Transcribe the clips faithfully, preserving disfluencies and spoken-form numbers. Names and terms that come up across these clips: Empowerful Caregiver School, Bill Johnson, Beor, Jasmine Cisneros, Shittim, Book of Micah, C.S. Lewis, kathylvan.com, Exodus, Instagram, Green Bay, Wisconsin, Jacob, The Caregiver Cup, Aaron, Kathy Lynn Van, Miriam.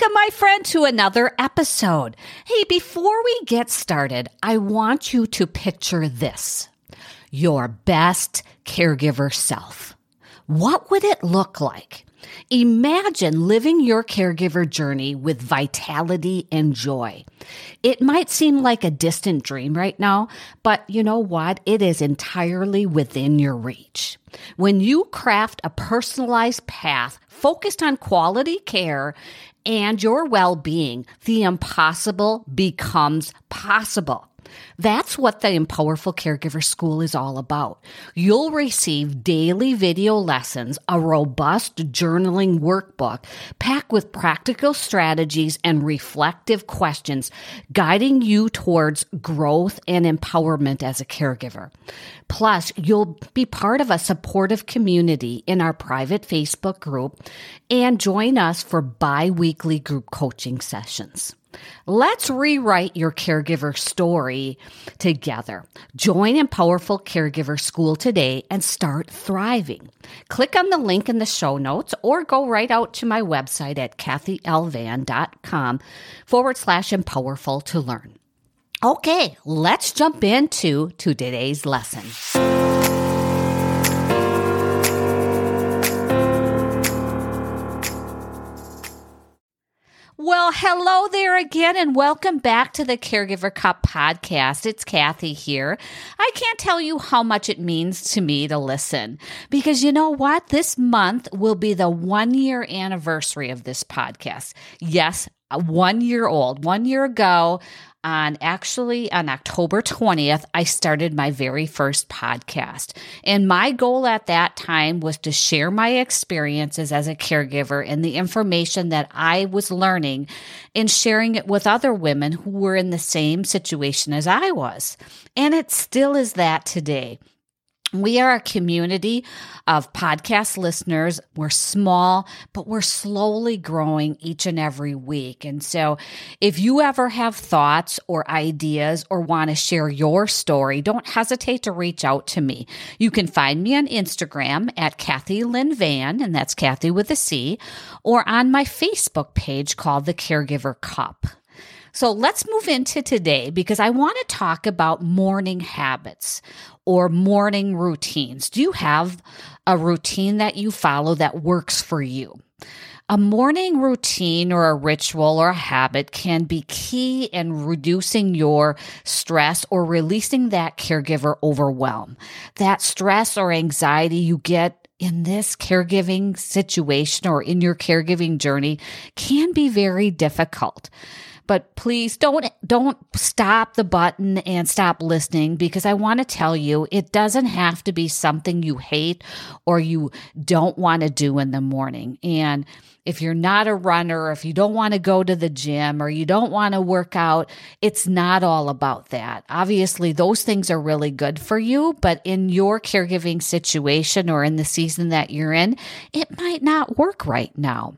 Welcome, my friend, to another episode. Hey, before we get started, I want you to picture this, your best caregiver self. What would it look like? Imagine living your caregiver journey with vitality and joy. It might seem like a distant dream right now, but you know what? It is entirely within your reach. When you craft a personalized path focused on quality care and your well-being, the impossible becomes possible. That's what the Empowerful Caregiver School is all about. You'll receive daily video lessons, a robust journaling workbook packed with practical strategies and reflective questions, guiding you towards growth and empowerment as a caregiver. Plus, you'll be part of a supportive community in our private Facebook group and join us for bi-weekly group coaching sessions. Let's rewrite your caregiver story together. Join Empowerful Caregiver School today and start thriving. Click on the link in the show notes or go right out to my website at kathylvan.com forward slash empowerful to learn. Okay, let's jump into to today's lesson. Well, hello there again, and welcome back to the Caregiver Cup podcast. It's Kathy here. I can't tell you how much it means to me to listen, because you know what? This month will be the one-year anniversary of this podcast. Yes, one year old. One year ago, on actually on October twentieth, I started my very first podcast. And my goal at that time was to share my experiences as a caregiver and the information that I was learning and sharing it with other women who were in the same situation as I was. And it still is that today. We are a community of podcast listeners. We're small, but we're slowly growing each and every week. And so if you ever have thoughts or ideas or want to share your story, don't hesitate to reach out to me. You can find me on Instagram at Kathy Lynn Van, and that's Kathy with a C, or on my Facebook page called The Caregiver Cup. So let's move into today, because I want to talk about morning habits or morning routines. Do you have a routine that you follow that works for you? A morning routine or a ritual or a habit can be key in reducing your stress or releasing that caregiver overwhelm, that stress or anxiety you get in this caregiving situation or in your caregiving journey can be very difficult. But please don't don't stop the button and stop listening, because I want to tell you it doesn't have to be something you hate or you don't want to do in the morning. And if you're not a runner, if you don't want to go to the gym or you don't want to work out, it's not all about that. Obviously, those things are really good for you, but in your caregiving situation or in the season that you're in, it might not work right now.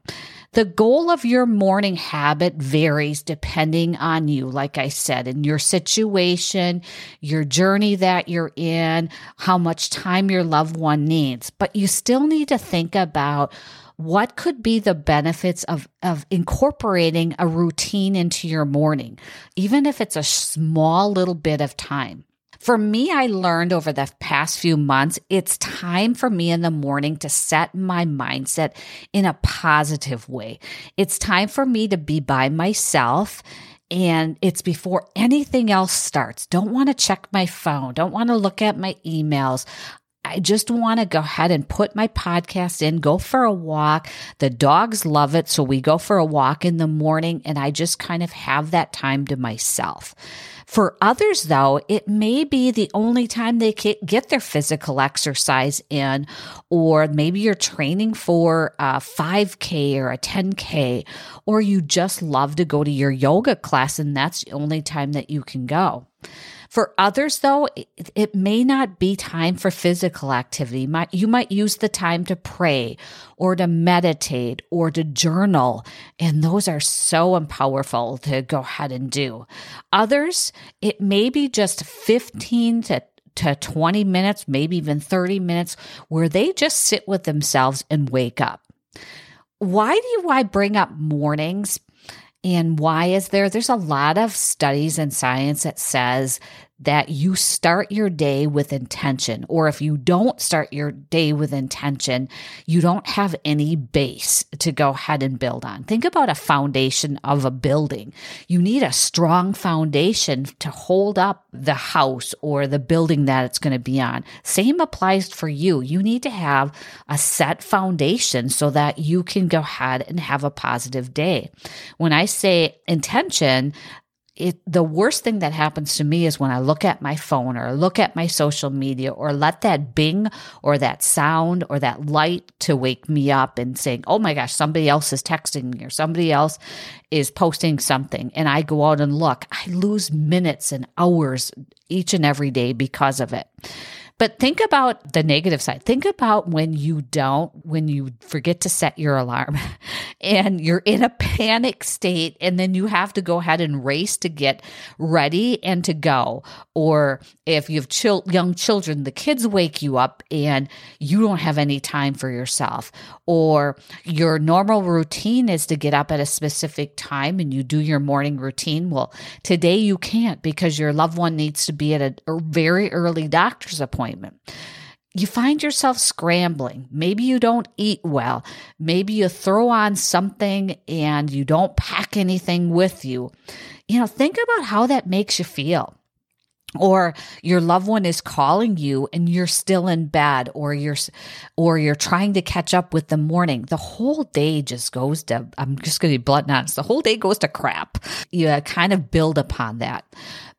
The goal of your morning habit varies depending on you, like I said, in your situation, your journey that you're in, how much time your loved one needs. But you still need to think about what could be the benefits of, of incorporating a routine into your morning, even if it's a small little bit of time. For me, I learned over the past few months, it's time for me in the morning to set my mindset in a positive way. It's time for me to be by myself, and it's before anything else starts. Don't want to check my phone. Don't want to look at my emails. I just want to go ahead and put my podcast in, go for a walk. The dogs love it, so we go for a walk in the morning, and I just kind of have that time to myself. For others, though, it may be the only time they get their physical exercise in, or maybe you're training for a five K or a ten K, or you just love to go to your yoga class, and that's the only time that you can go. For others, though, it may not be time for physical activity. You might use the time to pray or to meditate or to journal, and those are so powerful to go ahead and do. Others, it may be just fifteen to twenty minutes, maybe even thirty minutes, where they just sit with themselves and wake up. Why do I bring up mornings? And why is there? There's a lot of studies and science that says that you start your day with intention, or if you don't start your day with intention, you don't have any base to go ahead and build on. Think about a foundation of a building. You need a strong foundation to hold up the house or the building that it's going to be on. Same applies for you. You need to have a set foundation so that you can go ahead and have a positive day. When I say intention, It, the worst thing that happens to me is when I look at my phone or look at my social media or let that bing or that sound or that light to wake me up and saying, oh my gosh, somebody else is texting me or somebody else is posting something. And I go out and look, I lose minutes and hours each and every day because of it. But think about the negative side. Think about when you don't, when you forget to set your alarm and you're in a panic state and then you have to go ahead and race to get ready and to go. Or if you have chil- young children, the kids wake you up and you don't have any time for yourself. Or your normal routine is to get up at a specific time and you do your morning routine. Well, today you can't because your loved one needs to be at a, a very early doctor's appointment. You find yourself scrambling. Maybe you don't eat well. Maybe you throw on something and you don't pack anything with you. You know, think about how that makes you feel. Or your loved one is calling you and you're still in bed, or you're, or you're trying to catch up with the morning. The whole day just goes to, I'm just going to be blunt and honest, the whole day goes to crap. You kind of build upon that.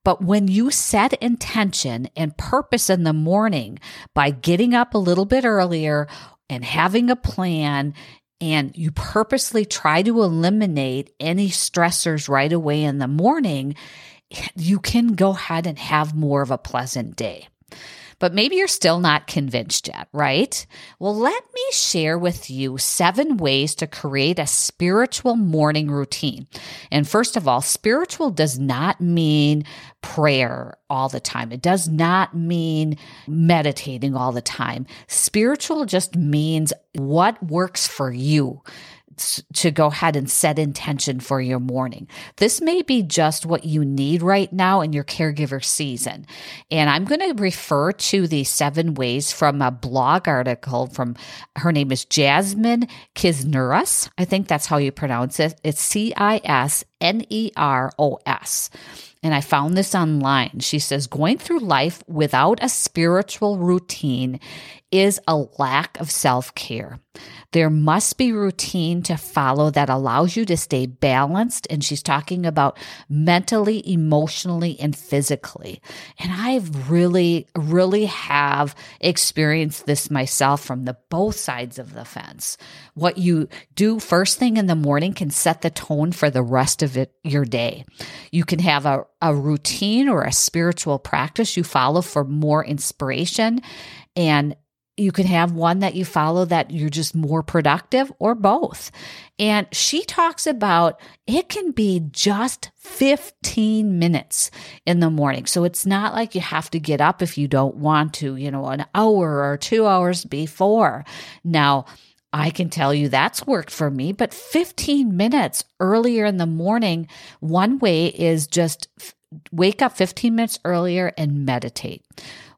But when you set intention and purpose in the morning by getting up a little bit earlier and having a plan, and you purposely try to eliminate any stressors right away in the morning, you can go ahead and have more of a pleasant day. But maybe you're still not convinced yet, right? Well, let me share with you seven ways to create a spiritual morning routine. And first of all, spiritual does not mean prayer all the time. It does not mean meditating all the time. Spiritual just means what works for you to go ahead and set intention for your morning. This may be just what you need right now in your caregiver season. And I'm going to refer to these seven ways from a blog article from, her name is Jasmine Cisneros. I think that's how you pronounce it. It's C I S N E R O S. And I found this online. She says, going through life without a spiritual routine is a lack of self-care. There must be routine to follow that allows you to stay balanced. And she's talking about mentally, emotionally, and physically. And I've really, really have experienced this myself from the both sides of the fence. What you do first thing in the morning can set the tone for the rest of it, your day. You can have a a routine or a spiritual practice you follow for more inspiration, and you can have one that you follow that you're just more productive, or both. And she talks about it can be just fifteen minutes in the morning. So it's not like you have to get up if you don't want to, you know, an hour or two hours before. Now, I can tell you that's worked for me, but fifteen minutes earlier in the morning, one way is just f- wake up fifteen minutes earlier and meditate.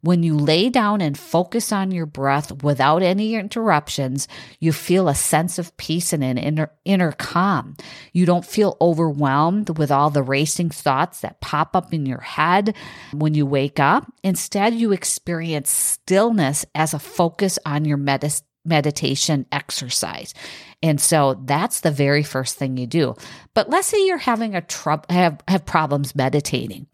When you lay down and focus on your breath without any interruptions, you feel a sense of peace and an inner, inner calm. You don't feel overwhelmed with all the racing thoughts that pop up in your head when you wake up. Instead, you experience stillness as a focus on your meditation. meditation exercise. And so that's the very first thing you do. But let's say you're having a trouble, have, have problems meditating.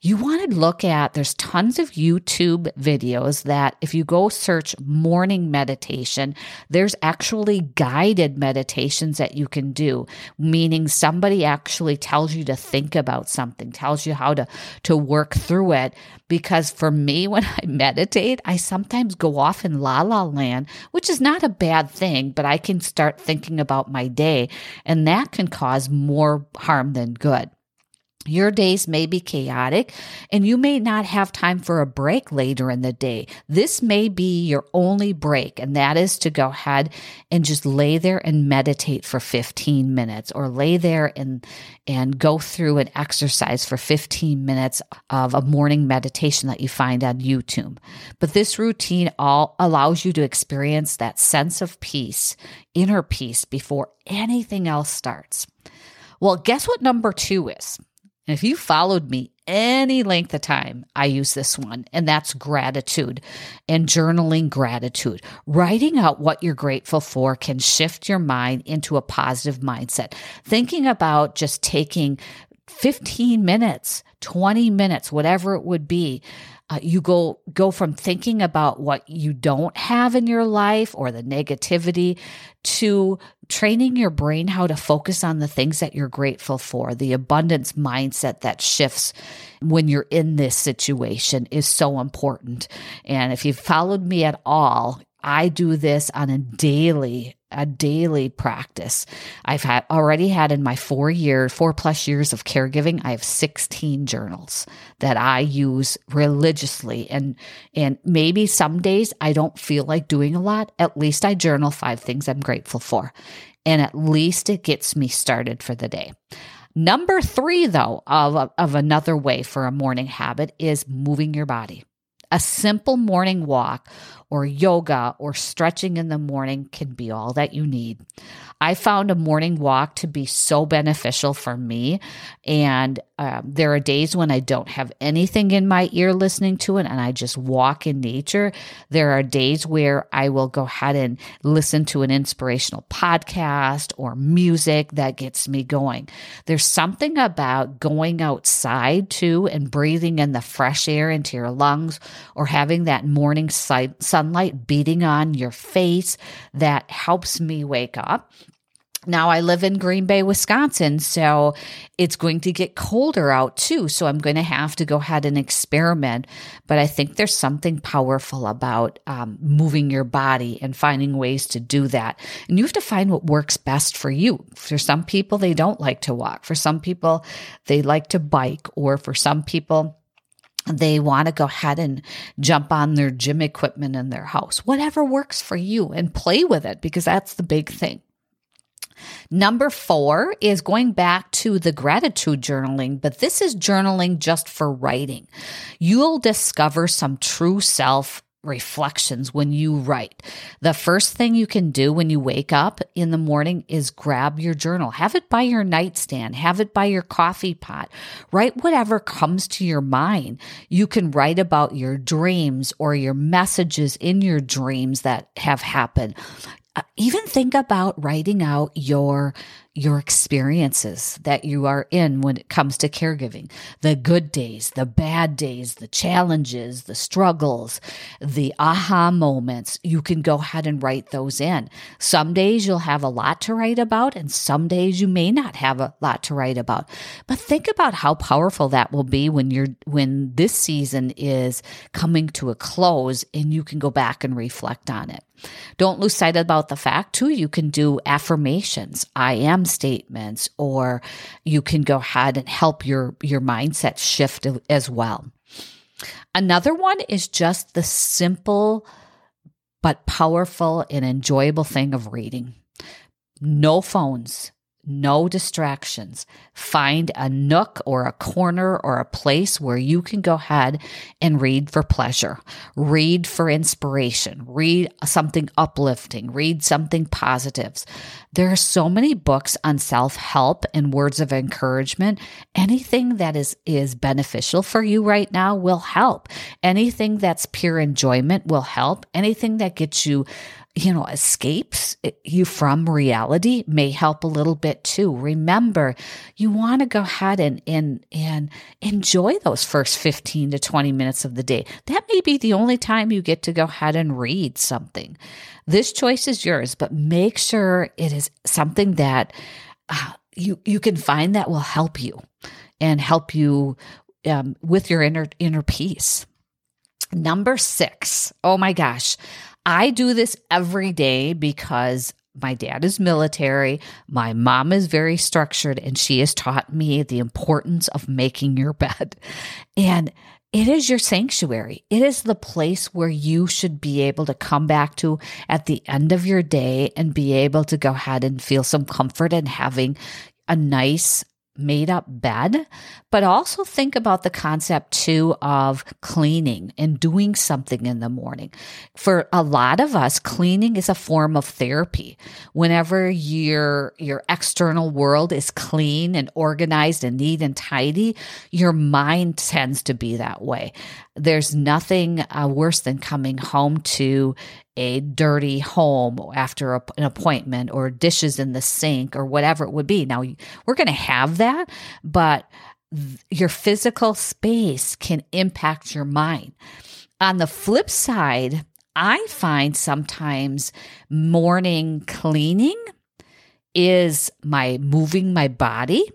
You want to look at, there's tons of YouTube videos that if you go search morning meditation, there's actually guided meditations that you can do, meaning somebody actually tells you to think about something, tells you how to, to work through it. Because for me, when I meditate, I sometimes go off in la-la land, which is not a bad thing, but I can start thinking about my day, and that can cause more harm than good. Your days may be chaotic and you may not have time for a break later in the day. This may be your only break, and that is to go ahead and just lay there and meditate for fifteen minutes, or lay there and and go through an exercise for fifteen minutes of a morning meditation that you find on YouTube. But this routine all allows you to experience that sense of peace, inner peace, before anything else starts. Well, guess what number two is? If you followed me any length of time, I use this one, and that's gratitude and journaling gratitude. Writing out what you're grateful for can shift your mind into a positive mindset. Thinking about just taking fifteen minutes, twenty minutes, whatever it would be, uh, you go, go from thinking about what you don't have in your life or the negativity to training your brain how to focus on the things that you're grateful for. The abundance mindset that shifts when you're in this situation is so important. And if you've followed me at all, I do this on a daily, a daily practice. I've had already had in my four year, four plus years of caregiving, I have sixteen journals that I use religiously. And, and maybe some days I don't feel like doing a lot. At least I journal five things I'm grateful for. And at least it gets me started for the day. Number three, though, of, of another way for a morning habit is moving your body. A simple morning walk or yoga or stretching in the morning can be all that you need. I found a morning walk to be so beneficial for me. And um, there are days when I don't have anything in my ear listening to it and I just walk in nature. There are days where I will go ahead and listen to an inspirational podcast or music that gets me going. There's something about going outside too and breathing in the fresh air into your lungs, or having that morning sunlight beating on your face that helps me wake up. Now, I live in Green Bay, Wisconsin, so it's going to get colder out too. So I'm going to have to go ahead and experiment. But I think there's something powerful about um, moving your body and finding ways to do that. And you have to find what works best for you. For some people, they don't like to walk. For some people, they like to bike. Or for some people, they want to go ahead and jump on their gym equipment in their house. Whatever works for you, and play with it, because that's the big thing. Number four is going back to the gratitude journaling, but this is journaling just for writing. You'll discover some true self reflections when you write. The first thing you can do when you wake up in the morning is grab your journal. Have it by your nightstand. Have it by your coffee pot. Write whatever comes to your mind. You can write about your dreams or your messages in your dreams that have happened. Uh, even think about writing out your your experiences that you are in when it comes to caregiving. The good days, the bad days, the challenges, the struggles, the aha moments. You can go ahead and write those in. Some days you'll have a lot to write about, and some days you may not have a lot to write about. But think about how powerful that will be when you're when this season is coming to a close and you can go back and reflect on it. Don't lose sight about the fact, too, you can do affirmations, I am statements, or you can go ahead and help your, your mindset shift as well. Another one is just the simple but powerful and enjoyable thing of reading. No phones. No distractions. Find a nook or a corner or a place where you can go ahead and read for pleasure. Read for inspiration. Read something uplifting. Read something positives. There are so many books on self-help and words of encouragement. Anything that is, is beneficial for you right now will help. Anything that's pure enjoyment will help. Anything that gets you you know, escapes you from reality may help a little bit too. Remember, you want to go ahead and, and, and enjoy those first fifteen to twenty minutes of the day. That may be the only time you get to go ahead and read something. This choice is yours, but make sure it is something that uh, you, you can find that will help you and help you um, with your inner, inner peace. Number six. Oh my gosh. I do this every day because my dad is military, my mom is very structured, and she has taught me the importance of making your bed. And it is your sanctuary. It is the place where you should be able to come back to at the end of your day and be able to go ahead and feel some comfort in having a nice made up bed, but also think about the concept too of cleaning and doing something in the morning. For a lot of us, cleaning is a form of therapy. Whenever your, your external world is clean and organized and neat and tidy, your mind tends to be that way. There's nothing uh, worse than coming home to a dirty home after a, an appointment, or dishes in the sink, or whatever it would be. Now, we're going to have that, but th- your physical space can impact your mind. On the flip side, I find sometimes morning cleaning is my moving my body,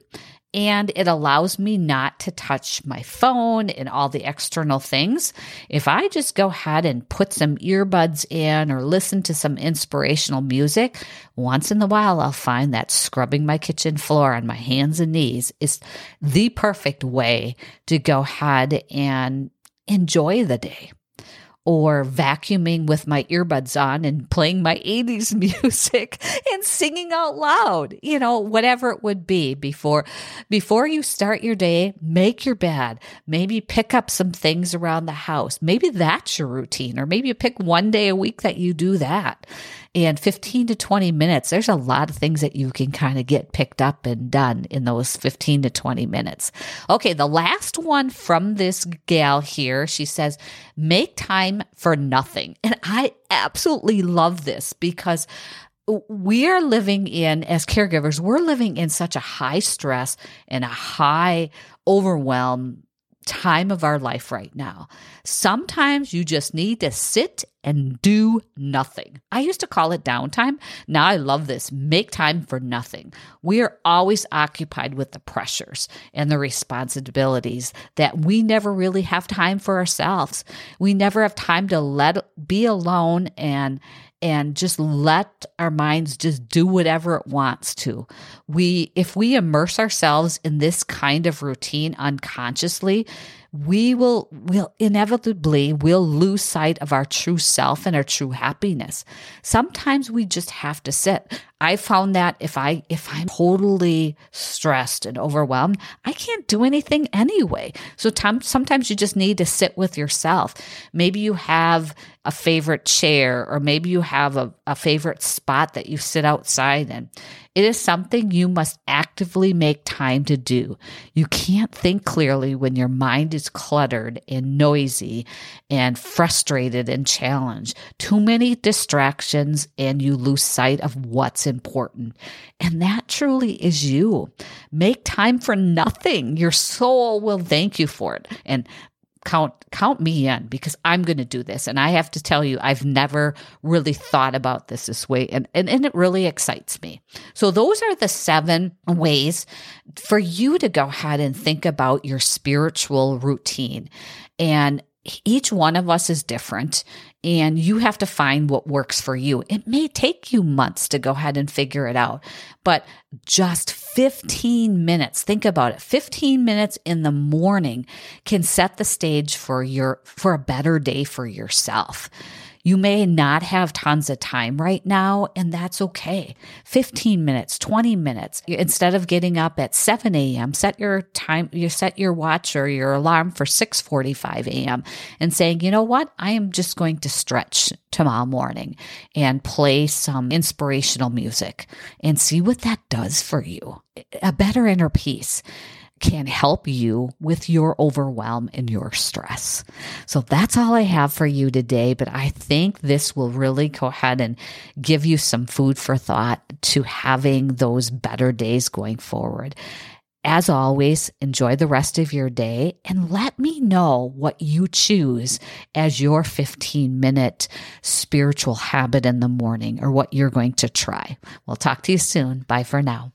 and it allows me not to touch my phone and all the external things. If I just go ahead and put some earbuds in or listen to some inspirational music, once in a while I'll find that scrubbing my kitchen floor on my hands and knees is the perfect way to go ahead and enjoy the day. Or vacuuming with my earbuds on and playing my eighties music and singing out loud, you know, whatever it would be. Before, before you start your day, make your bed, maybe pick up some things around the house. Maybe that's your routine, or maybe you pick one day a week that you do that. And fifteen to twenty minutes, there's a lot of things that you can kind of get picked up and done in those fifteen to twenty minutes. Okay, the last one from this gal here, she says, make time for nothing. And I absolutely love this, because we are living in, as caregivers, we're living in such a high stress and a high overwhelm time of our life right now. Sometimes you just need to sit and do nothing. I used to call it downtime. Now I love this. Make time for nothing. We are always occupied with the pressures and the responsibilities that we never really have time for ourselves. We never have time to let be alone and and just let our minds just do whatever it wants to. We, if we immerse ourselves in this kind of routine unconsciously, we will will inevitably will lose sight of our true self and our true happiness. Sometimes we just have to sit. I found that if I if I'm totally stressed and overwhelmed, I can't do anything anyway. So t- sometimes you just need to sit with yourself. Maybe you have a favorite chair, or maybe you have a, a favorite spot that you sit outside in. It is something you must actively make time to do. You can't think clearly when your mind is cluttered and noisy and frustrated and challenged. Too many distractions, and you lose sight of what's important. And that truly is you. Make time for nothing. Your soul will thank you for it. And Count count me in, because I'm going to do this. And I have to tell you, I've never really thought about this this way. And, and, and it really excites me. So those are the seven ways for you to go ahead and think about your spiritual routine. And each one of us is different, and you have to find what works for you. It may take you months to go ahead and figure it out, but just fifteen minutes, think about it, fifteen minutes in the morning can set the stage for your for a better day for yourself. You may not have tons of time right now, and that's okay. fifteen minutes, twenty minutes. Instead of getting up at seven a.m., set your time, you set your watch or your alarm for six forty-five a.m. and saying, you know what, I am just going to stretch tomorrow morning and play some inspirational music, and see what that does for you. A better inner peace can help you with your overwhelm and your stress. So that's all I have for you today, but I think this will really go ahead and give you some food for thought to having those better days going forward. As always, enjoy the rest of your day, and let me know what you choose as your fifteen-minute spiritual habit in the morning, or what you're going to try. We'll talk to you soon. Bye for now.